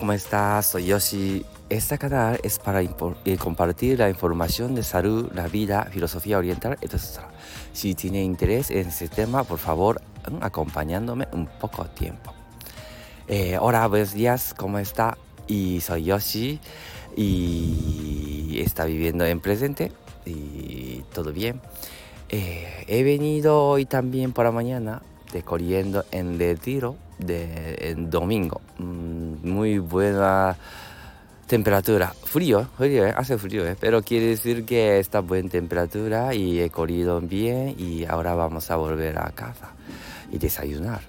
¿Cómo estás? Soy Yoshi. Este canal es para compartir la información de salud, la vida, filosofía oriental, etc. Si tiene interés en este tema, por favor, acompañándome un poco tiempo. Hola, buenos días, ¿cómo está? Y soy Yoshi y está viviendo en presente y todo bien. He venido hoy también por la mañana corriendo en retiro en domingo. Muy buena temperatura, frío, hace frío, pero quiere decir que está buena temperatura y he corrido bien y ahora vamos a volver a casa y desayunar.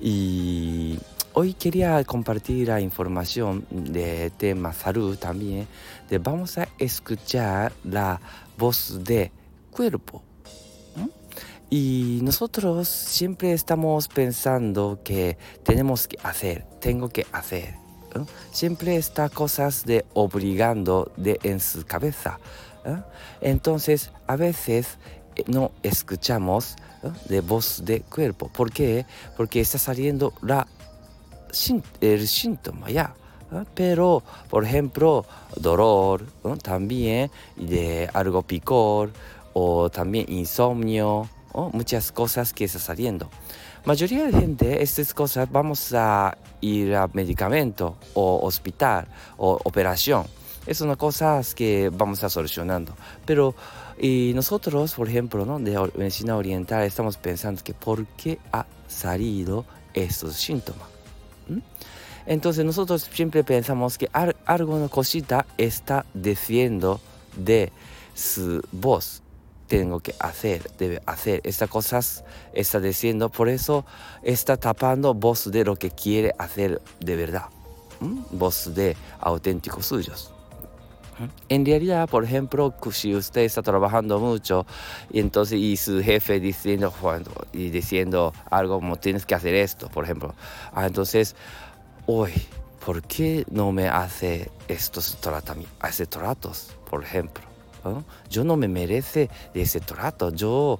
Y hoy quería compartir la información de tema salud también. Vamos a escuchar la voz de cuerpo. Y nosotros siempre estamos pensando que tengo que hacer. Siempre está cosas de obligando en su cabeza. Entonces, a veces no escuchamos de voz de cuerpo. ¿Por qué? Porque está saliendo el síntoma ya. Pero, por ejemplo, dolor, también de algo picor o también insomnio. Muchas cosas que está saliendo. Mayoría de gente, estas cosas vamos a ir a medicamento o hospital o operación. Es una cosa que vamos a solucionando. Pero y nosotros, por ejemplo, de medicina oriental, estamos pensando que ¿por qué ha salido estos síntomas? Entonces nosotros siempre pensamos que alguna cosita está diciendo de su voz. Tengo que hacer, debe hacer. Estas cosas está diciendo, por eso está tapando voz de lo que quiere hacer de verdad. Voz de auténticos suyos. En realidad, por ejemplo, si usted está trabajando mucho y entonces su jefe diciendo algo como tienes que hacer esto, por ejemplo. Entonces, hoy, ¿por qué no me hace estos tratos, por ejemplo? Yo no me merece de ese trato, yo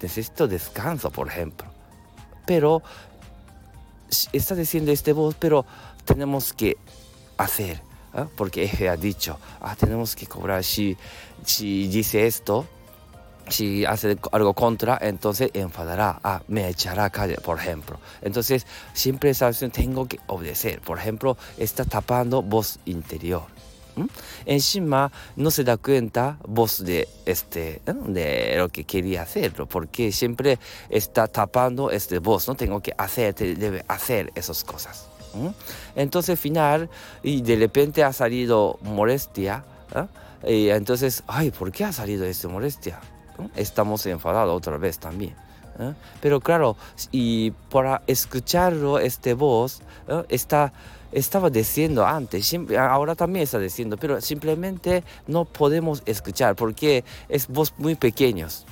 necesito descanso, por ejemplo. Pero está diciendo este voz, pero tenemos que hacer, porque él ha dicho, tenemos que cobrar, si dice esto, si hace algo contra, entonces enfadará, me echará a calle, por ejemplo. Entonces siempre está diciendo, tengo que obedecer, por ejemplo, está tapando voz interior. Encima no se da cuenta voz de de lo que quería hacerlo, porque siempre está tapando voz, no tengo que hacer, debe hacer esas cosas. Entonces al final y de repente ha salido molestia, y entonces ¿por qué ha salido esta molestia? Estamos enfadados otra vez también. Pero claro, y para escucharlo voz estaba diciendo antes, ahora también está diciendo, pero simplemente no podemos escuchar porque es voz muy pequeños,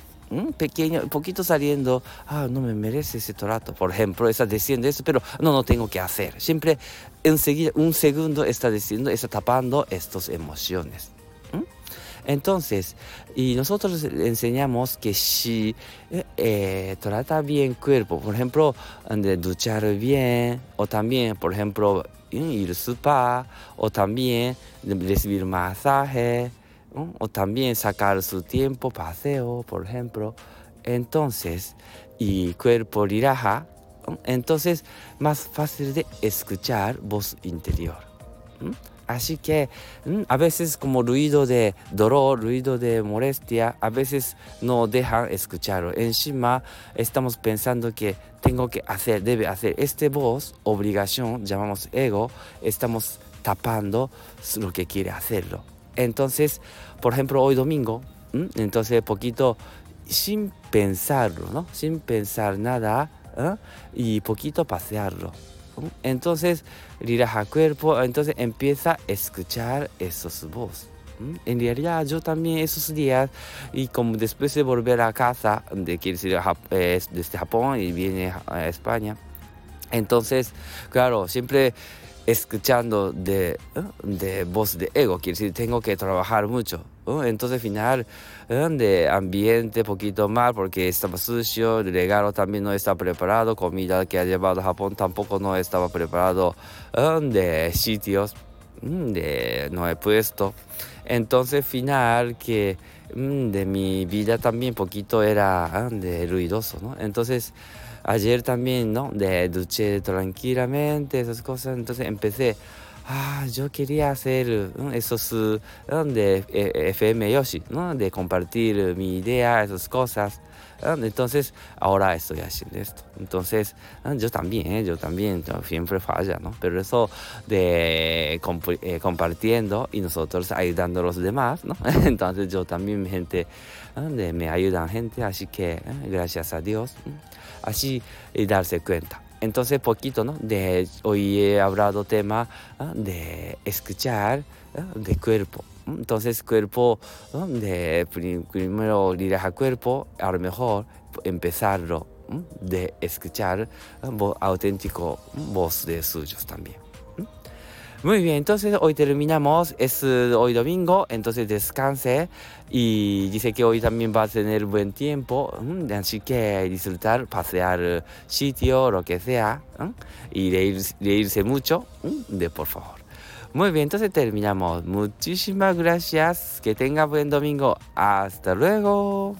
poquito saliendo, no me merece ese trato, por ejemplo, está diciendo eso, pero no tengo que hacer. Siempre enseguida, un segundo está diciendo, está tapando estas emociones. Entonces, y nosotros enseñamos que si trata bien cuerpo, por ejemplo, de duchar bien, o también, por ejemplo, ir al spa, o también recibir masaje, o también sacar su tiempo, paseo, por ejemplo. Entonces, y cuerpo relaja, entonces más fácil de escuchar voz interior. Así que a veces como ruido de dolor, ruido de molestia, a veces no dejan escucharlo. Encima estamos pensando que tengo que hacer, debe hacer. Voz, obligación, llamamos ego, estamos tapando lo que quiere hacerlo. Entonces, por ejemplo, hoy domingo, entonces poquito sin pensarlo, sin pensar nada, y poquito pasearlo. Entonces relaja cuerpo, entonces empieza a escuchar esas voces. En realidad yo también esos días, y como después de volver a casa, quiere decir desde Japón y viene a España, entonces claro, siempre escuchando de voz de ego, quiere decir tengo que trabajar mucho. Entonces, final de ambiente poquito mal porque estaba sucio, el regalo también no estaba preparado, comida que ha llevado a Japón tampoco no estaba preparado, de sitios de no he puesto. Entonces, final que de mi vida también poquito era de ruidoso, ¿no? Entonces, ayer también, ¿no? De duché tranquilamente, esas cosas. Entonces, empecé yo quería hacer esos de FM Yoshi, ¿no? De compartir mi idea, esas cosas. Entonces, ahora estoy haciendo esto. Entonces, yo también, siempre falla, ¿no? Pero eso de compartiendo y nosotros ayudando a los demás, ¿no? Entonces, yo también, gente, me ayudan gente, así que gracias a Dios, así darse cuenta. Entonces, poquito, ¿no? De hoy he hablado tema de escuchar de cuerpo. Entonces, cuerpo, de primero relaja cuerpo, a lo mejor empezarlo de escuchar auténtico voz de suyos también. Muy bien, entonces hoy terminamos, es hoy domingo, entonces descanse y dice que hoy también va a tener buen tiempo, así que disfrutar, pasear sitio, lo que sea, y reírse mucho, de por favor. Muy bien, entonces terminamos. Muchísimas gracias, que tenga buen domingo, hasta luego.